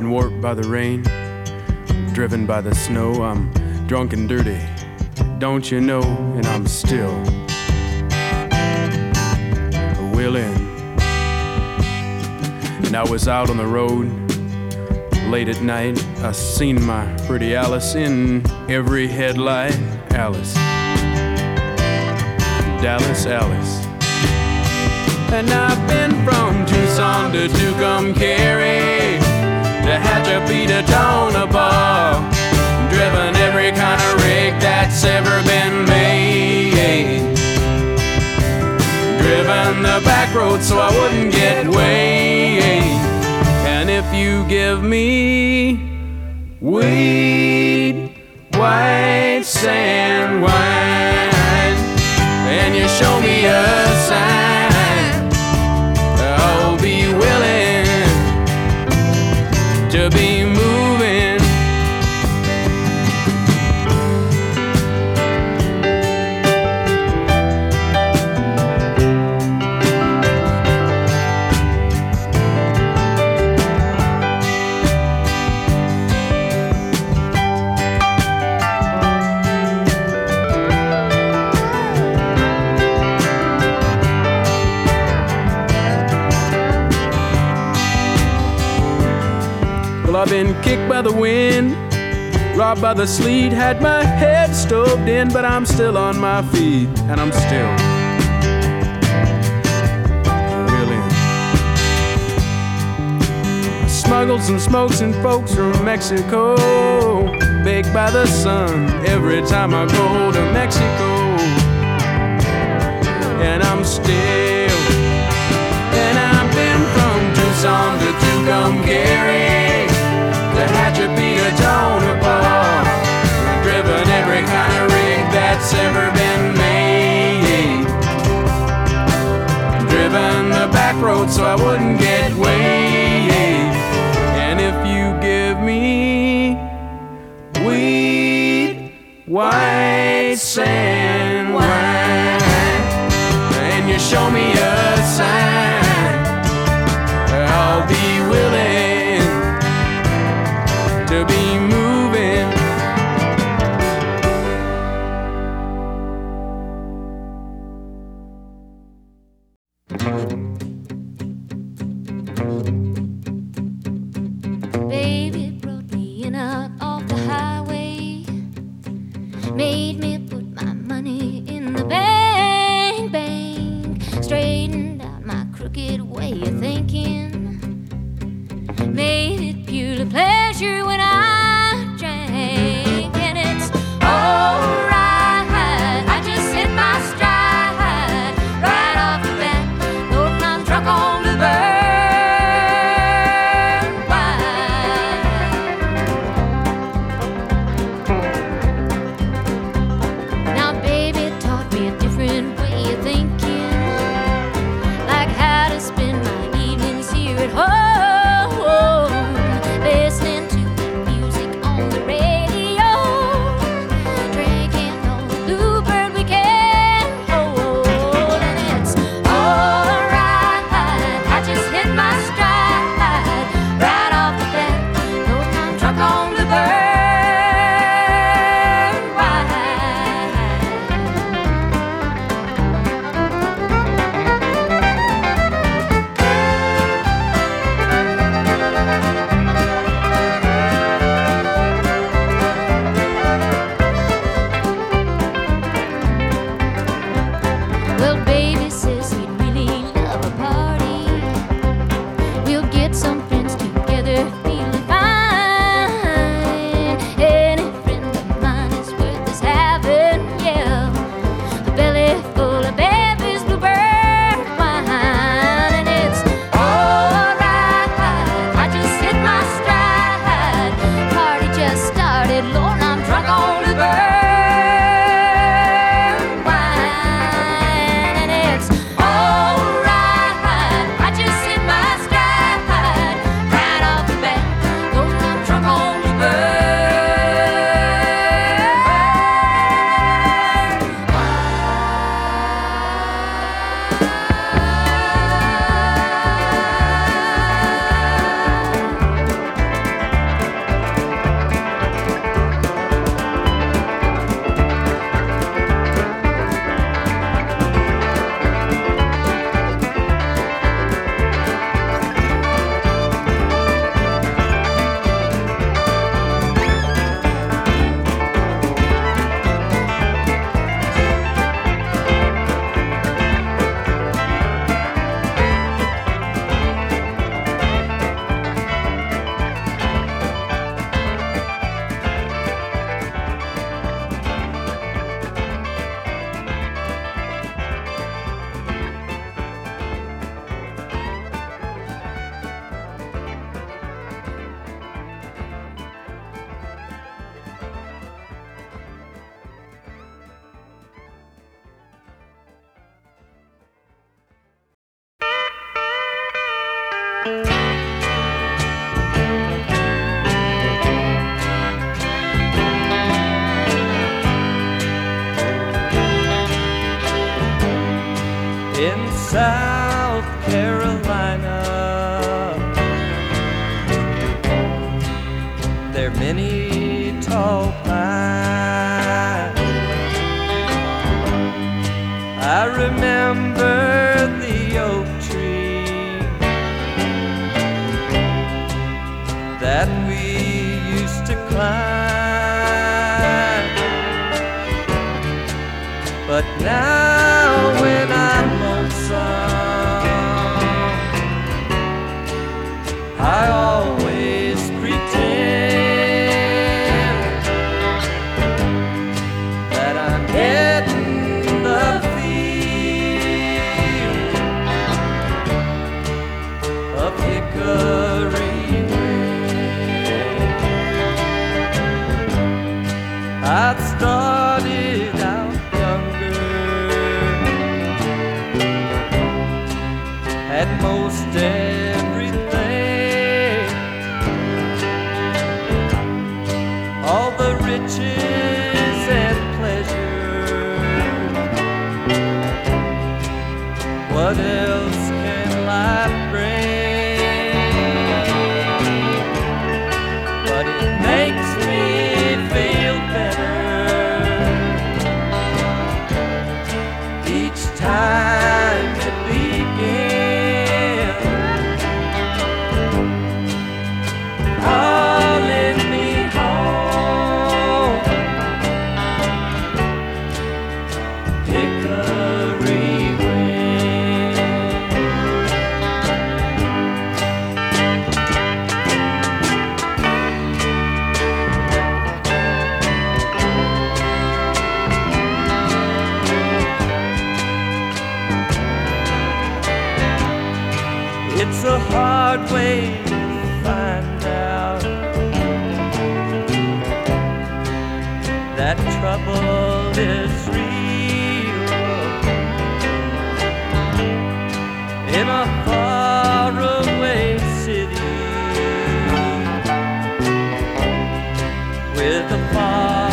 been warped by the rain, driven by the snow. I'm drunk and dirty, don't you know? And I'm still willing. And I was out on the road late at night. I seen my pretty Alice in every headlight. Alice, Dallas, Alice. And I've been from Tucson to Tucumcari, to Hatchapee to Tonopah, driven every kind of rig that's ever been made, driven the back road so I wouldn't get way. And if you give me weed, white sand wine, and you show me a sign, to be moving. I've been kicked by the wind, robbed by the sleet, had my head stoved in, but I'm still on my feet, and I'm still reeling. Smuggled some smokes and folks from Mexico, baked by the sun every time I go to Mexico, and I'm still. And I've been from Tucson to Tucumcari, the Hatchapee to Tonopah, driven every kind of rig that's ever been made, driven the back road so I wouldn't get weighed. And if you give me weed, white sand wine, and you show me a sign, I'll be willing to be moving. Baby brought me in out off the highway, made me put my money in the bank, bank, straightened out my crooked way of thinking, made it pure pleasure when I drank. And it's alright, I just hit my stride right off the bat, though I'm drunk on the burn wine. Now baby taught me a different way of thinking, like how to spend my evenings here at home. In South Carolina, there are many tall pines. I remember the oak tree that we used to climb, but now when I'm I always pretend that I'm heading the field of hickory green. I'd started out younger at most everything. All the riches and pleasure, what else can life bring? But it makes me feel better each time it begins. Calling me it's a hard way to find out that trouble is real in a faraway city with a faraway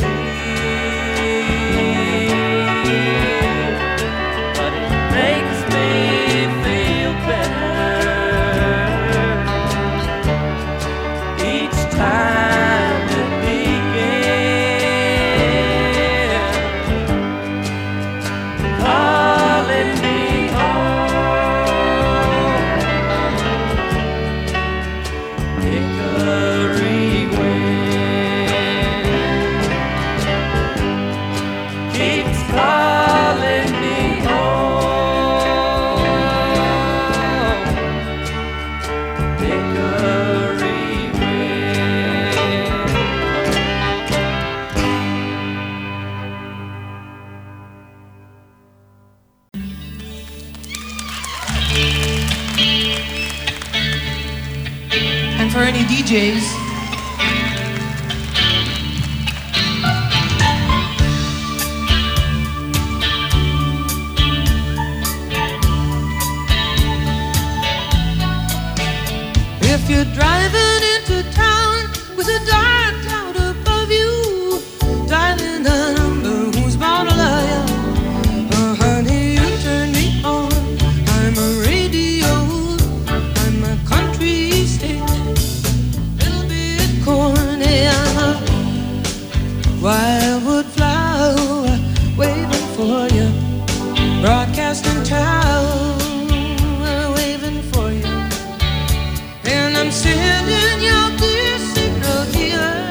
feel, but it makes me feel better each time it begins, calling me home, hickory wind keeps calling me home. For any DJs, if you're driving into town with a dark cloud above you, driving under whose bottle are you? Oh, honey, you turn me on. I'm a radio, I'm a country station. Wildwood flower waving for you, broadcasting tower waving for you, and I'm sending your dear signal here.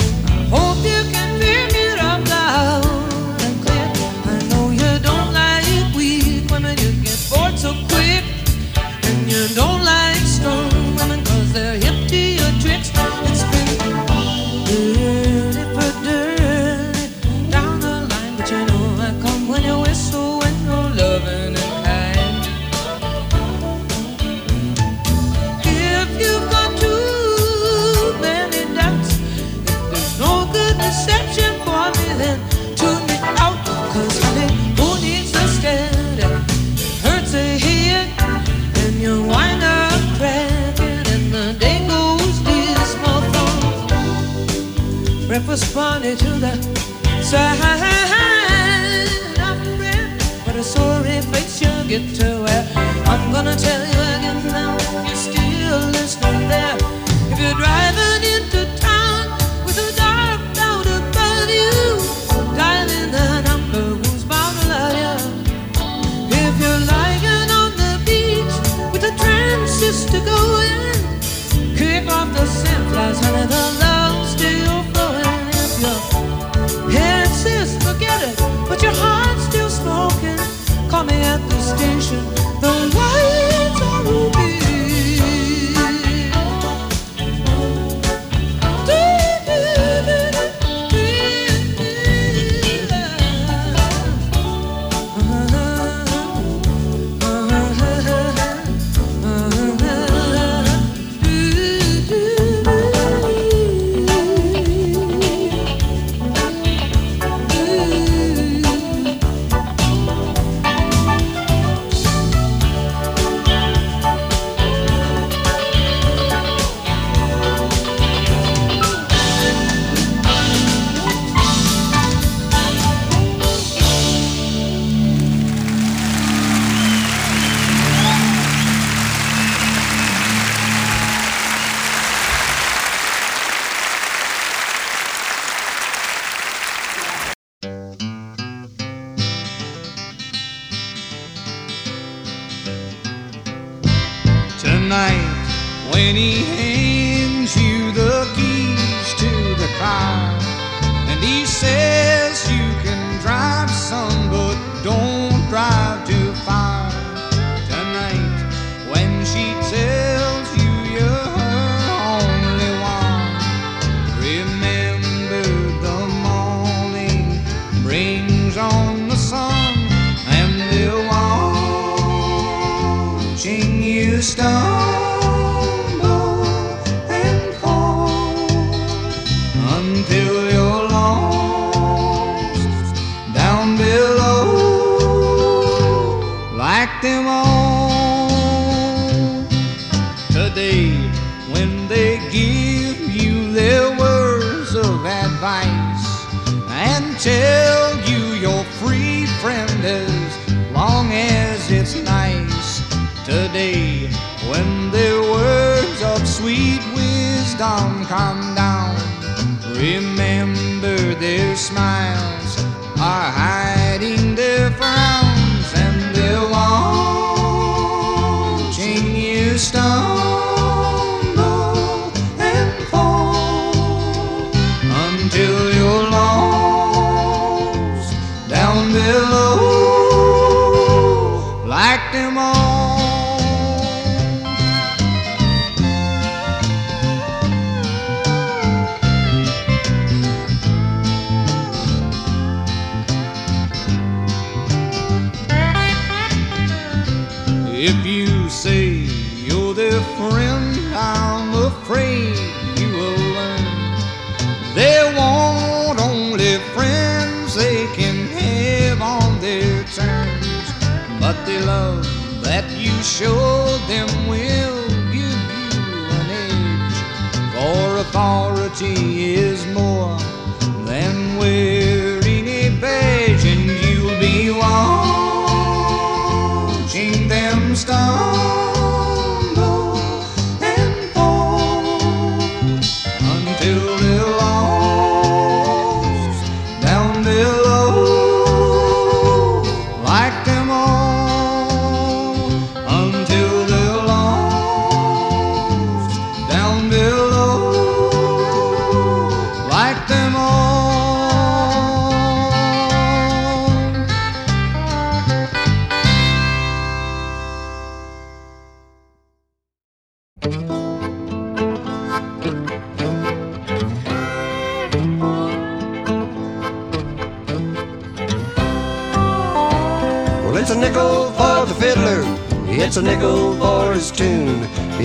I hope you can hear me up loud and clear. I know you don't like weak women, you get bored so quick, and you don't like strong women 'cause they're hip to your tricks. It's been responded to the sign of friend, but it's so if you get to where I'm gonna tell you again now, if you're still listening there, if you're driving into town with a dark cloud above you, dial in the number who's bound to love you. If you're lying on the beach with a transistor going, kick off the sandflies under the love. But your heart's still smoking. Call me at the station. The lights are ruby.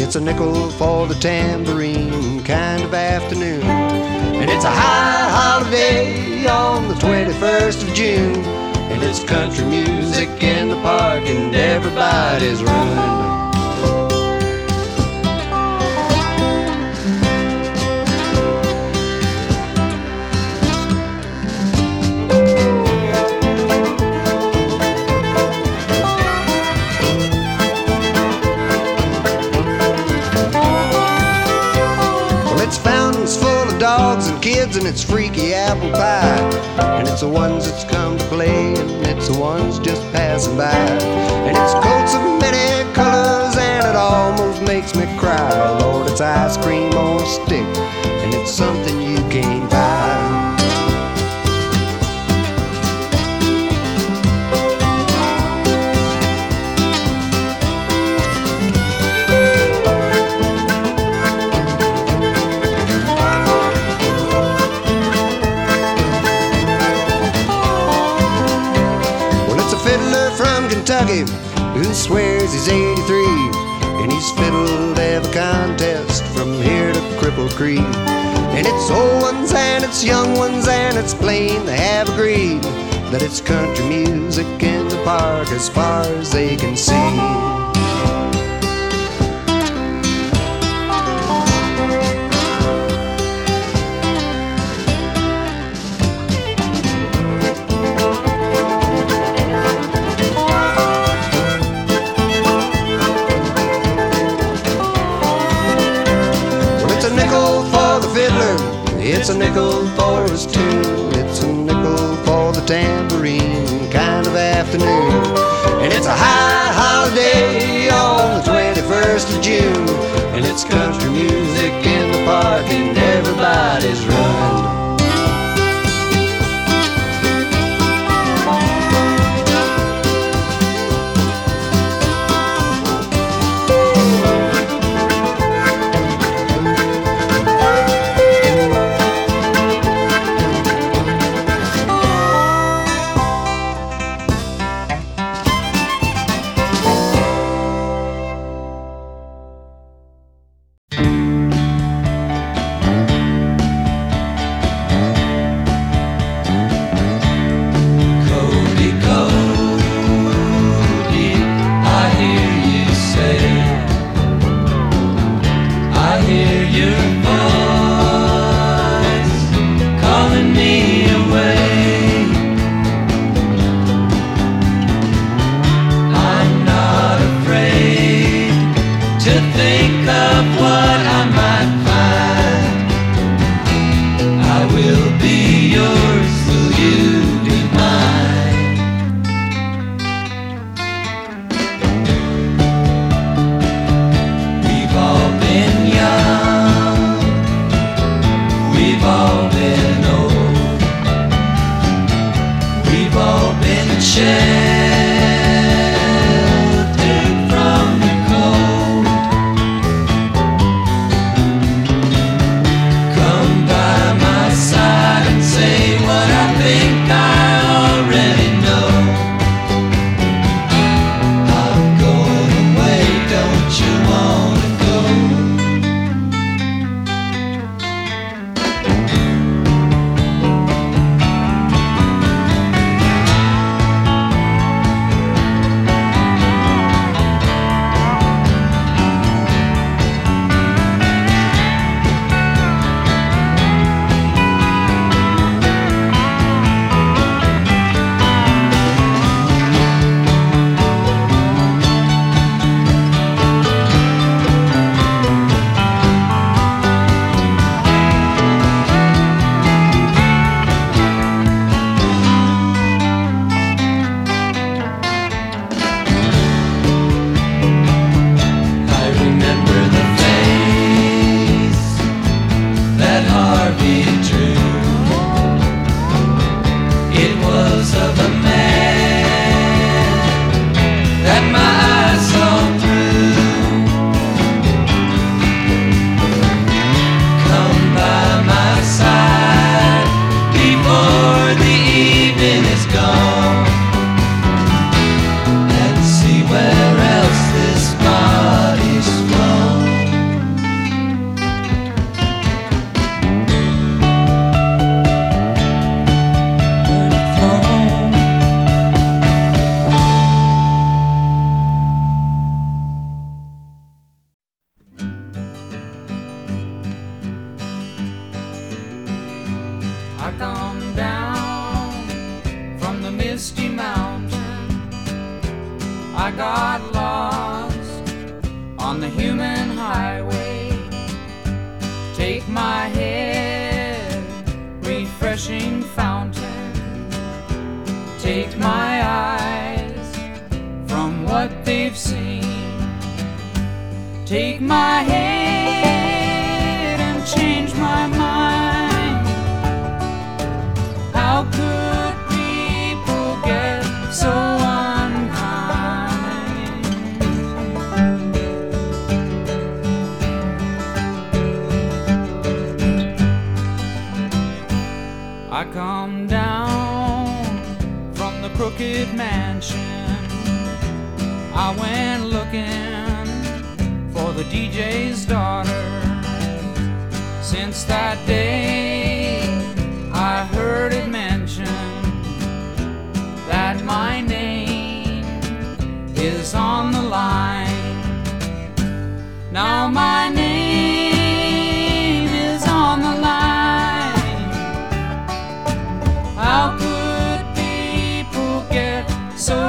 It's a nickel for the tambourine kind of afternoon, and it's a high holiday on the 21st of June, and it's country music in the park and everybody's running. kids and it's freaky apple pie. And it's the ones that's come to play, and it's the ones just passing by. And it's coats of many colors, and it almost makes me cry. Lord, it's ice cream on a stick, and it's something you can't buy. Kentucky, who swears he's 83, and he's fiddled every contest from here to Cripple Creek. And it's old ones and it's young ones, and it's plain they have agreed that it's country music in the park as far as they can see. It's a nickel for his tune, it's a nickel for the tambourine kind of afternoon. And it's a high holiday on the 21st of June, and it's country music in the park and everybody's running. Take my head gushing fountain. Take my eyes from what they've seen. Take my head and change my mind. How could people get so unkind? I come down from the crooked mansion. I went looking for the DJ's daughter. Since that day I heard it mentioned that my name is on the line. Now my name is on the line. How could people get so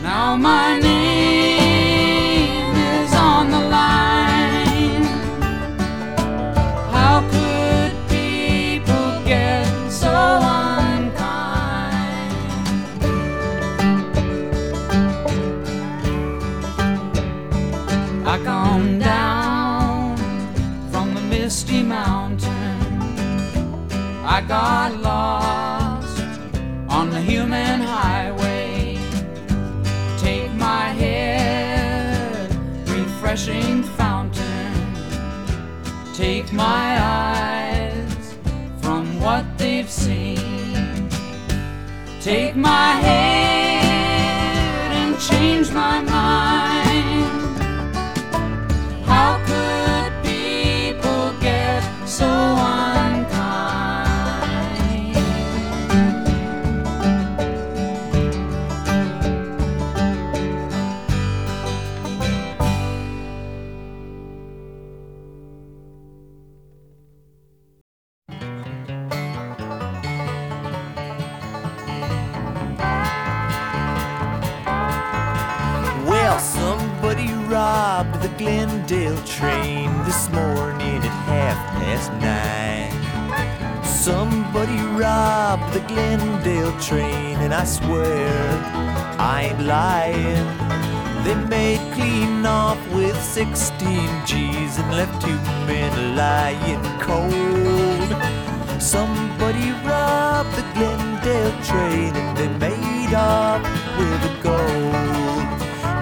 Now my name is on the line. How could people get so unkind? I come down from the misty mountain. I got lost on the human highway. My head, refreshing fountain. Take my eyes from what they've seen. Take my head and change my mind. How could people get so Glendale train this morning at 9:30. Somebody robbed the Glendale train, and I swear I ain't lying. They made clean off with 16 G's and left 2 men lying cold. Somebody robbed the Glendale train and they made off with the gold.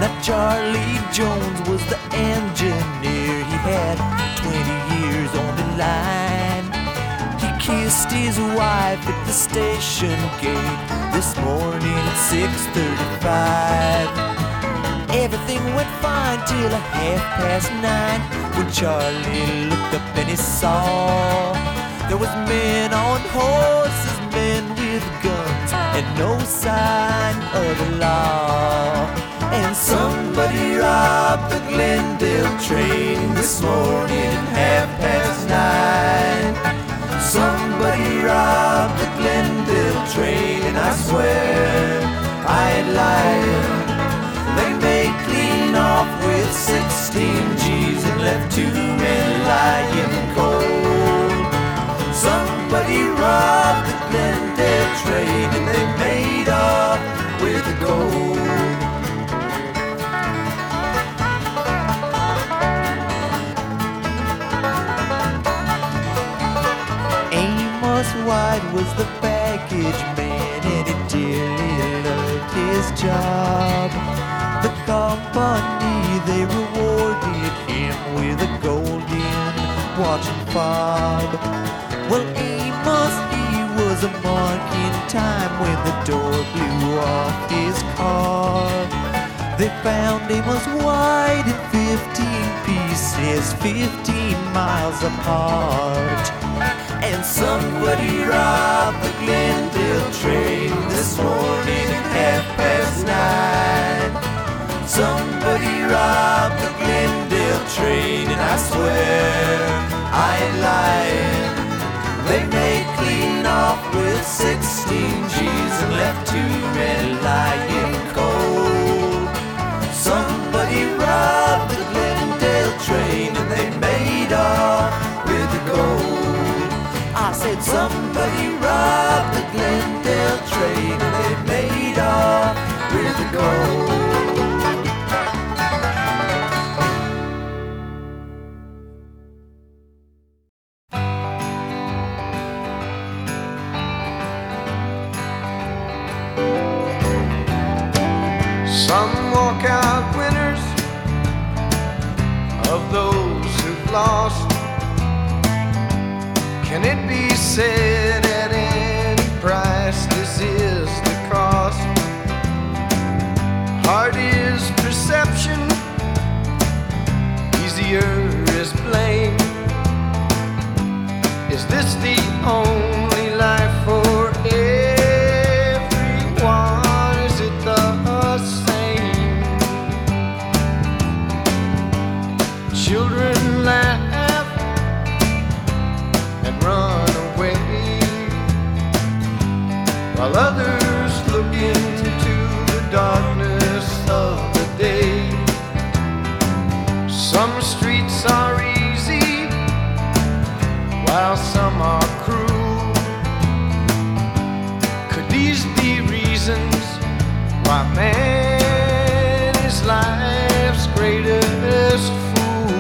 Now Charlie Jones was the engineer. He had 20 years on the line. He kissed his wife at the station gate this morning at 6:35. Everything went fine till 9:30 when Charlie looked up and he saw there was men on horses, men with guns, and no sign of the law. And somebody robbed the Glendale train this morning at 9:30. Somebody robbed the Glendale train, and I swear I ain't lying. They made clean off with 16 G's and left 2 men lying cold. Somebody robbed the Glendale train and they made off with the gold. White was the package man, and he dearly loved his job. The company, they rewarded him with a golden watch and fob. Well, Amos, he was a mark in time when the door blew off his car. They found Amos White in 15 pieces is 50 miles apart. And somebody robbed the Glendale train this morning at 9:30. Somebody robbed the Glendale train, and I swear I lied. They made clean off with 16 G's and left two men lying cold. Somebody robbed the Glendale train and they made off with the gold. I said somebody robbed the Glendale train and they made off with the gold. Some walk out winners of those who've lost. Can it be said at any price this is the cost? Hard is perception, easier is blame. Is this the only life for everyone? Is it the same? Children laugh and run away, while others look into the darkness of the day. Some streets are easy, while some are cruel. Could these be reasons why man is life's greatest fool?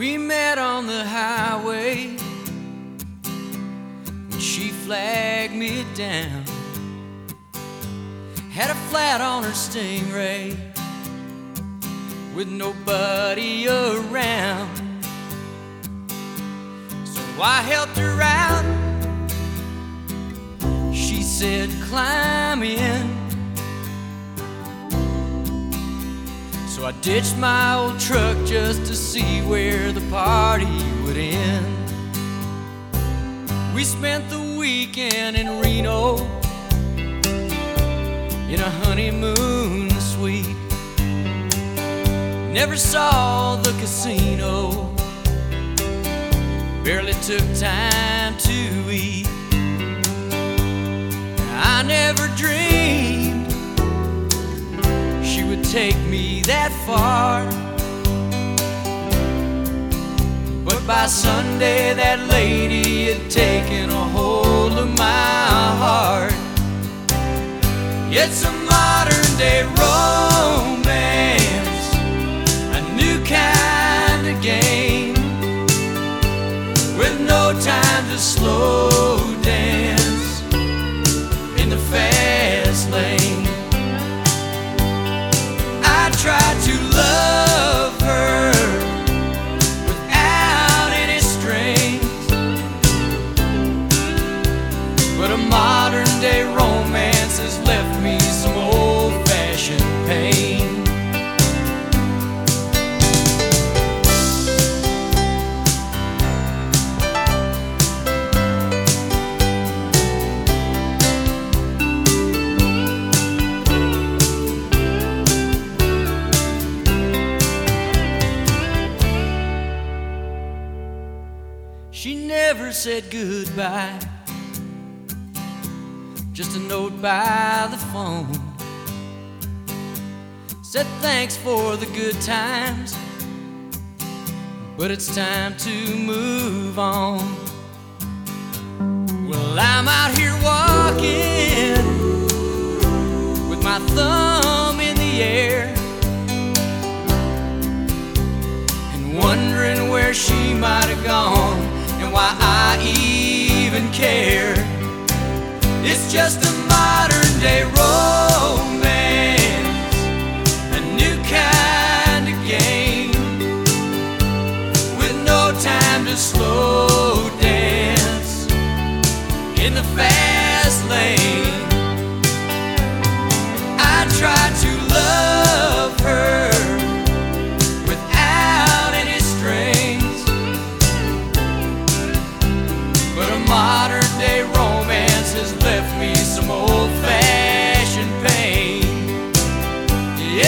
We met on the highway and she flagged me down. Had a flat on her Stingray with nobody around. So I helped her out. She said, "Climb in." So I ditched my old truck just to see where the party would end. We spent the weekend in Reno in a honeymoon suite. Never saw the casino, barely took time to eat. I never dreamed she would take me that far, but by Sunday that lady had taken a hold of my heart. It's a modern day romance, a new kind of game, with no time to slow dance in the fast lane. I tried to love her without any strings, but a modern day romance has left me some old-fashioned pain. She never said goodbye, just a note by the phone. Said thanks for the good times, but it's time to move on. Well, I'm out here walking with my thumb in the air and wondering where she might have gone, why I even care. It's just a modern day romance, a new kind of game, with no time to slow dance in the fast lane. I tried to love her without any strings, but a modern day romance has left me some old-fashioned pain.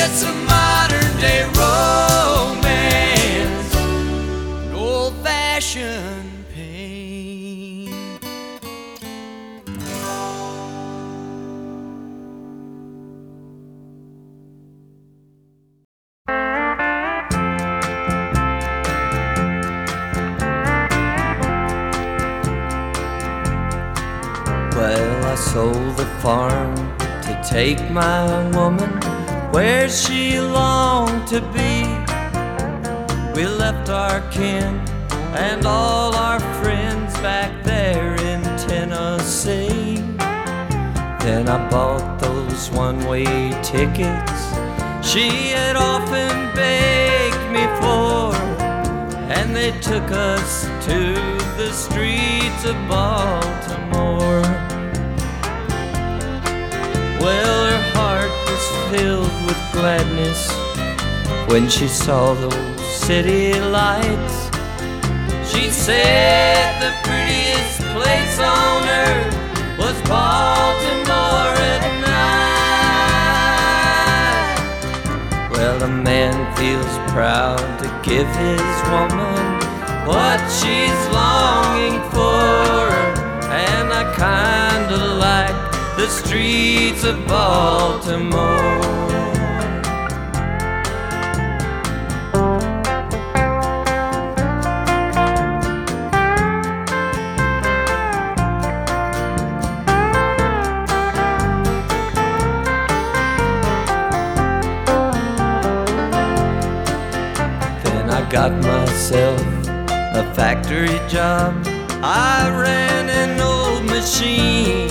It's a modern day romance, an old-fashioned pain. I sold the farm to take my woman where she longed to be. We left our kin and all our friends back there in Tennessee. Then I bought those one-way tickets she had often begged me for, and they took us to the streets of Baltimore. Well, her heart was filled with gladness when she saw those city lights. She said the prettiest place on earth was Baltimore at night. Well, a man feels proud to give his woman what she's longing for, and I kinda like the streets of Baltimore. Then I got myself a factory job. I ran an old machine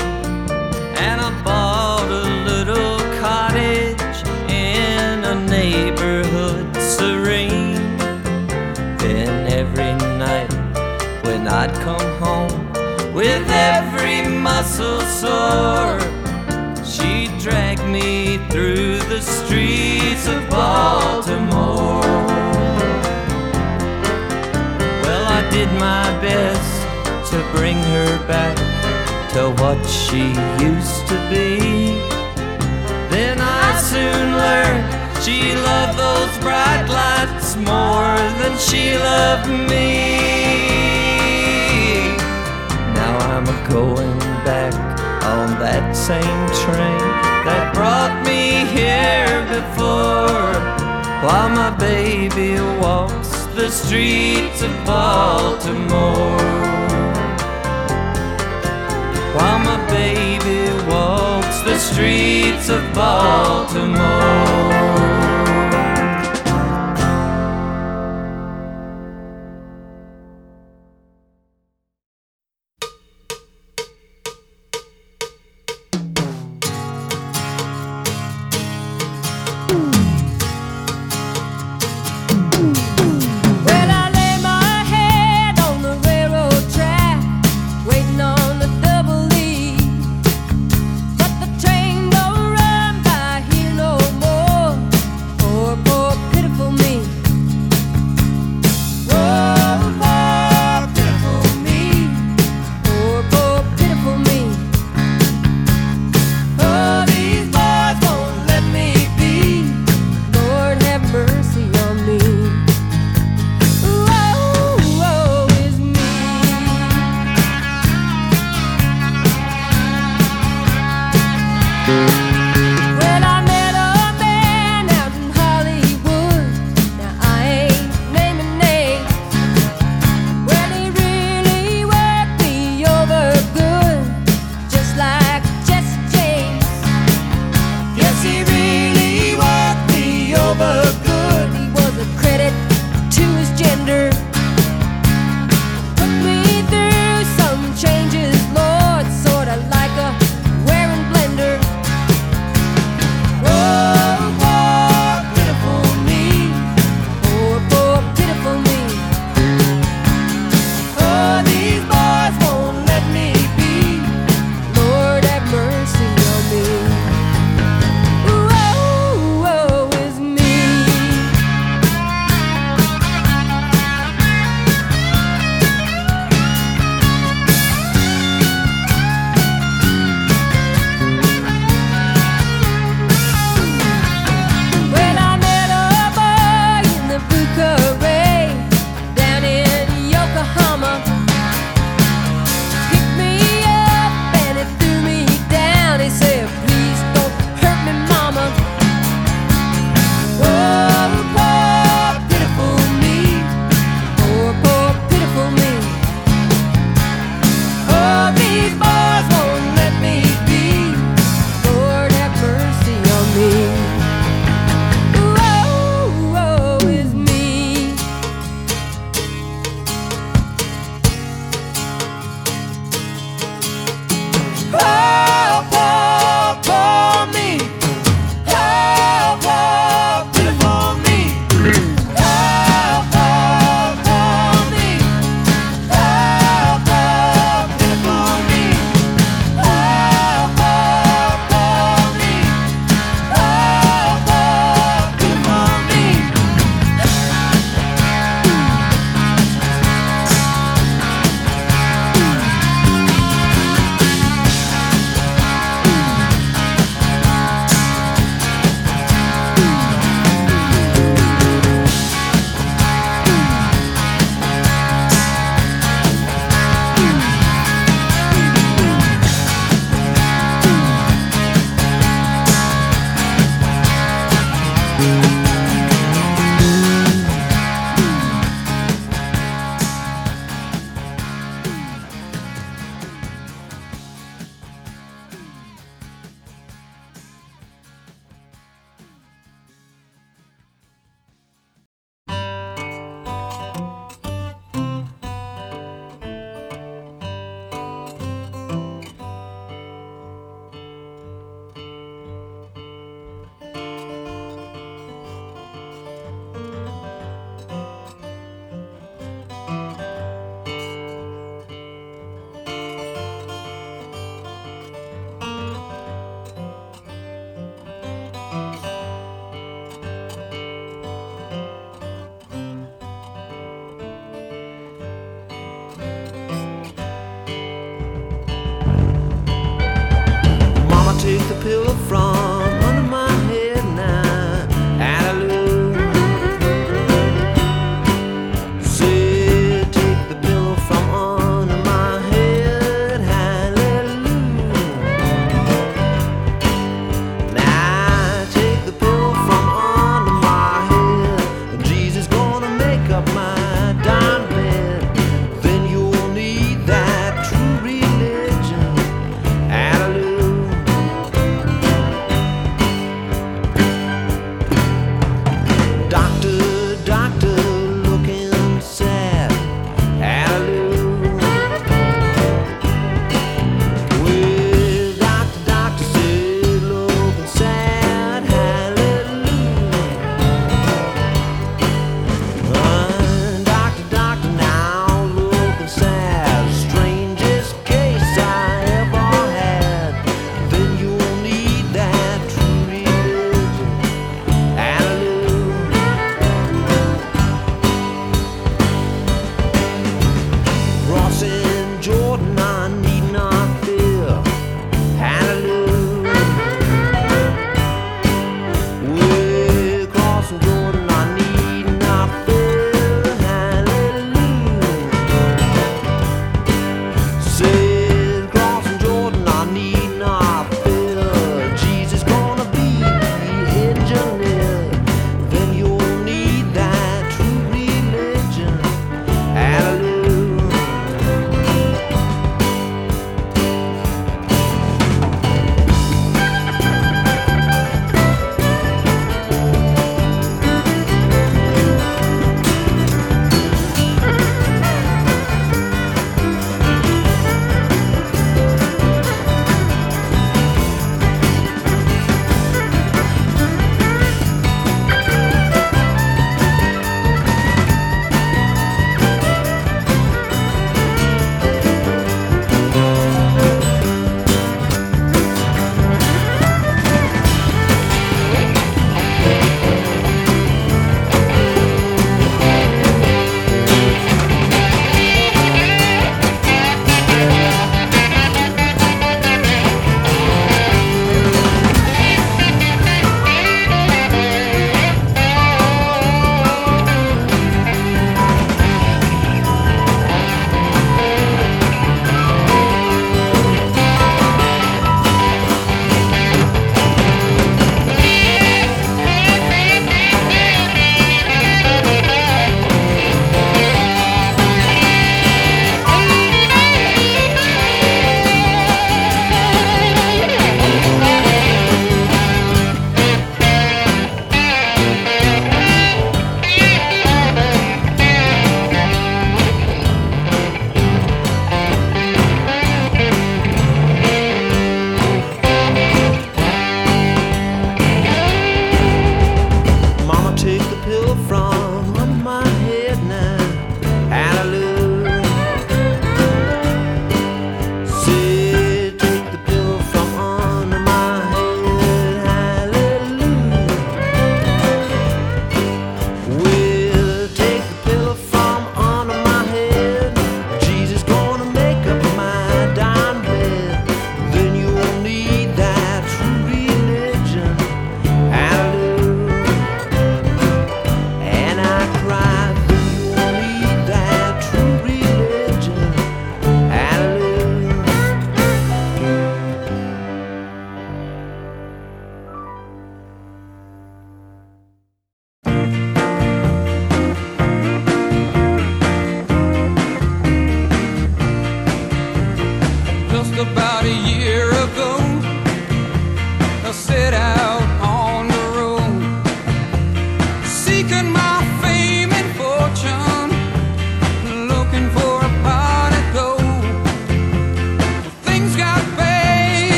and I bought a little cottage in a neighborhood serene. Then every night when I'd come home with every muscle sore, she'd drag me through the streets of Baltimore. Well, I did my best to bring her back to what she used to be. Then I soon learned she loved those bright lights more than she loved me. Now I'm a-going back on that same train that brought me here before, while my baby walks the streets of Baltimore. While my baby walks the streets of Baltimore. Oh,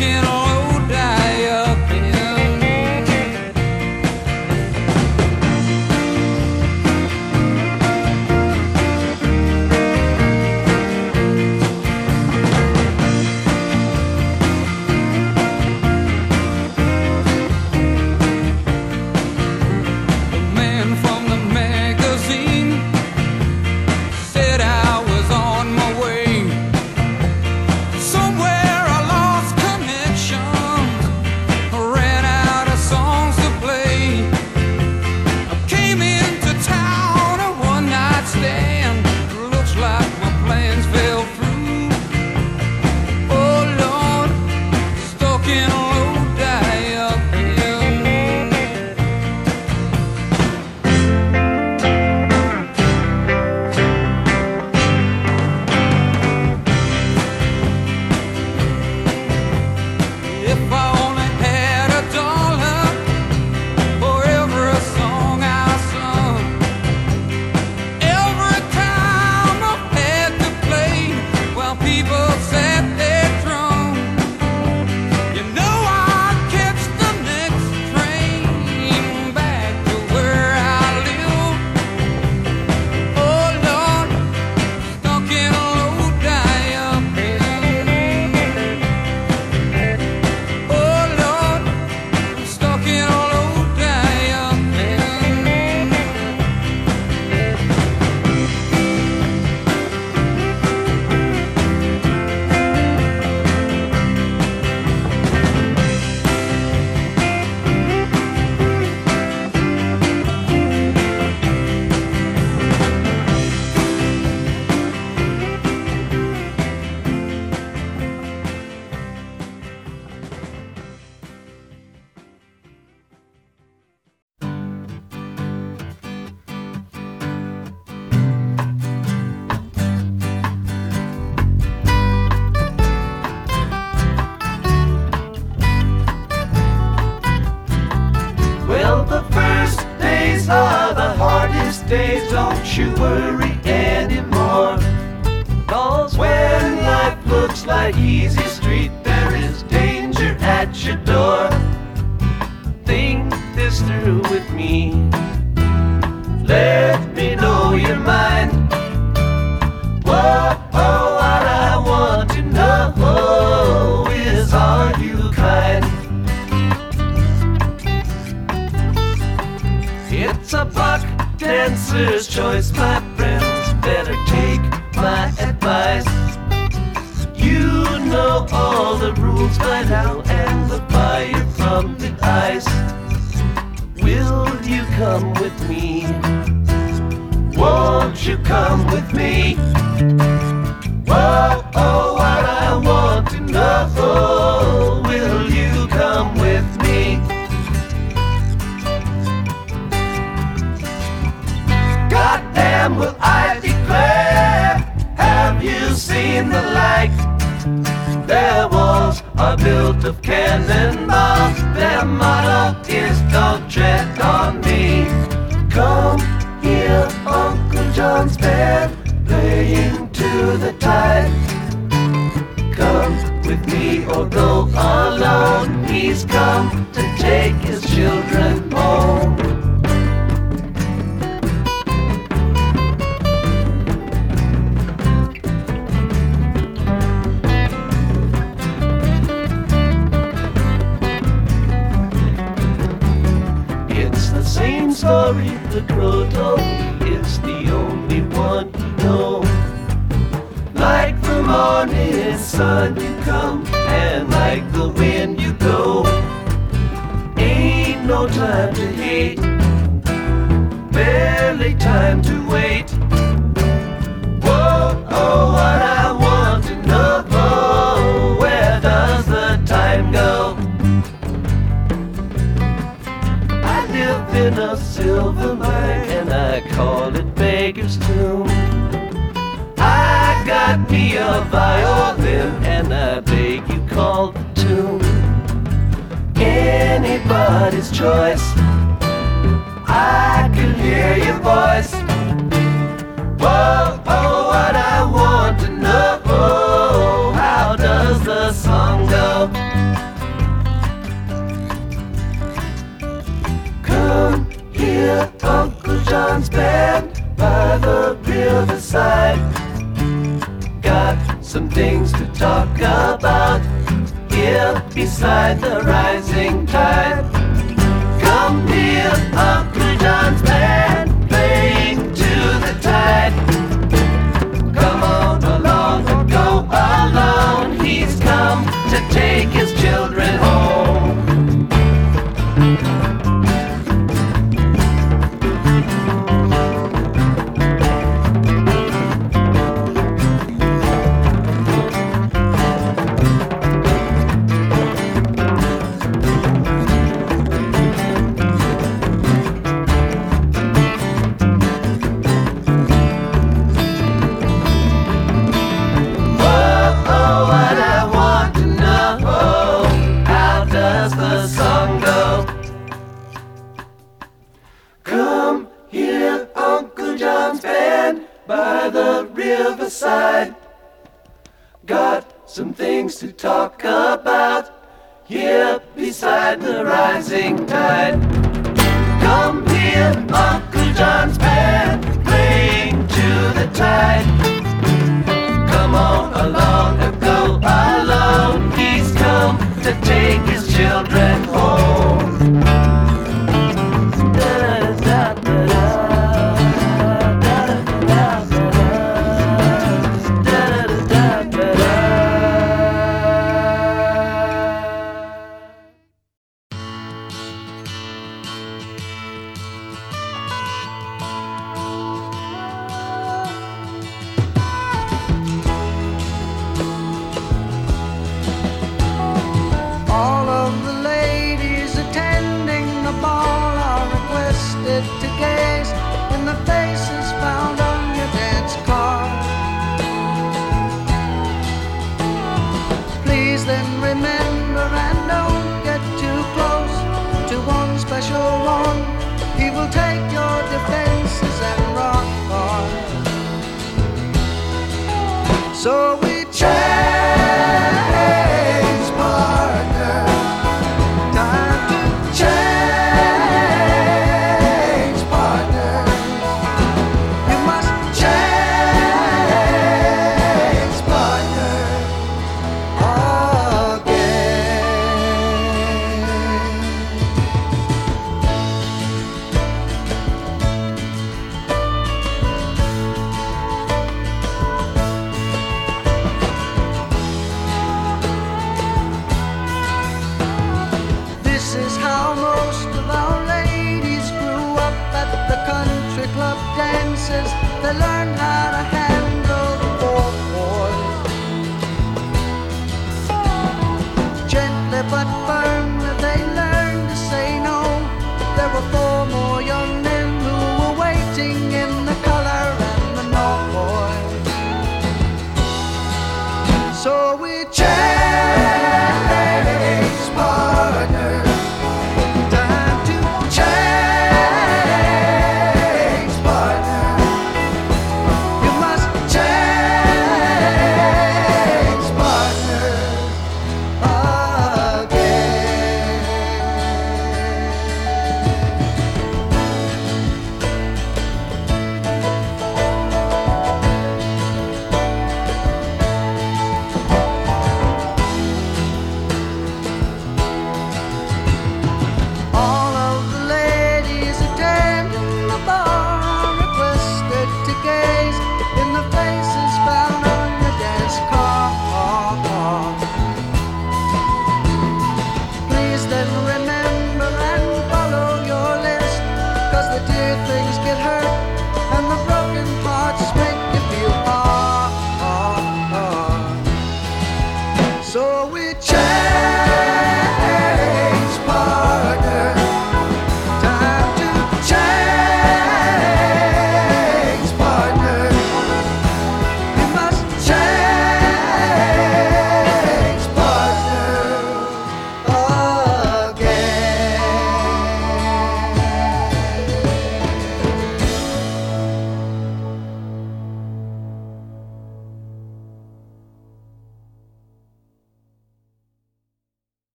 can all die up in. The man from the magazine said I was on my way. Days, don't you worry anymore, 'cause when life looks like easy street, there is danger at your door. Think this through with me, let me know your mind. Whoa, what I want to know is, are you kind? It's a buck dancer's choice, my friends, better take my advice. You know all the rules by now and the fire from the ice. Will you come with me? Won't you come with me? Whoa, oh, what I want to know, will you come with me? Goddamn, will I declare, have you seen the like? Their walls are built of cannonballs, their motto is don't tread on me. Come here, Uncle John's band, playing to the tide. Come with me or go alone, he's come to take his children home. Story the crow told is the only one you know. Like the morning sun you come, and like the wind you go. Ain't no time to hate, barely time to wait. Whoa, oh, what I want to know, oh, where does the time go? In a silver mine, and I call it Beggar's Tomb. I got me a violin, and I beg you call the tune. Anybody's choice, I can hear your voice. Whoa, oh, what I want to know, how does the song go? and spent by the riverside. Got some things to talk about here beside the rising tide. Come near Uncle John's band, playing to the tide. Come on along or go alone, he's come to take his children home. Some things to talk about here beside the rising tide. Come here, Uncle John's band, playing to the tide. Come on along and go alone, he's come to take his children home. So we change, partner. Time to change, partner. You must change, partner, again. They learned how to handle the fourth boy. Gently but firmly they learned to say no. There were four more young men who were waiting in the color and the north boy. So we changed.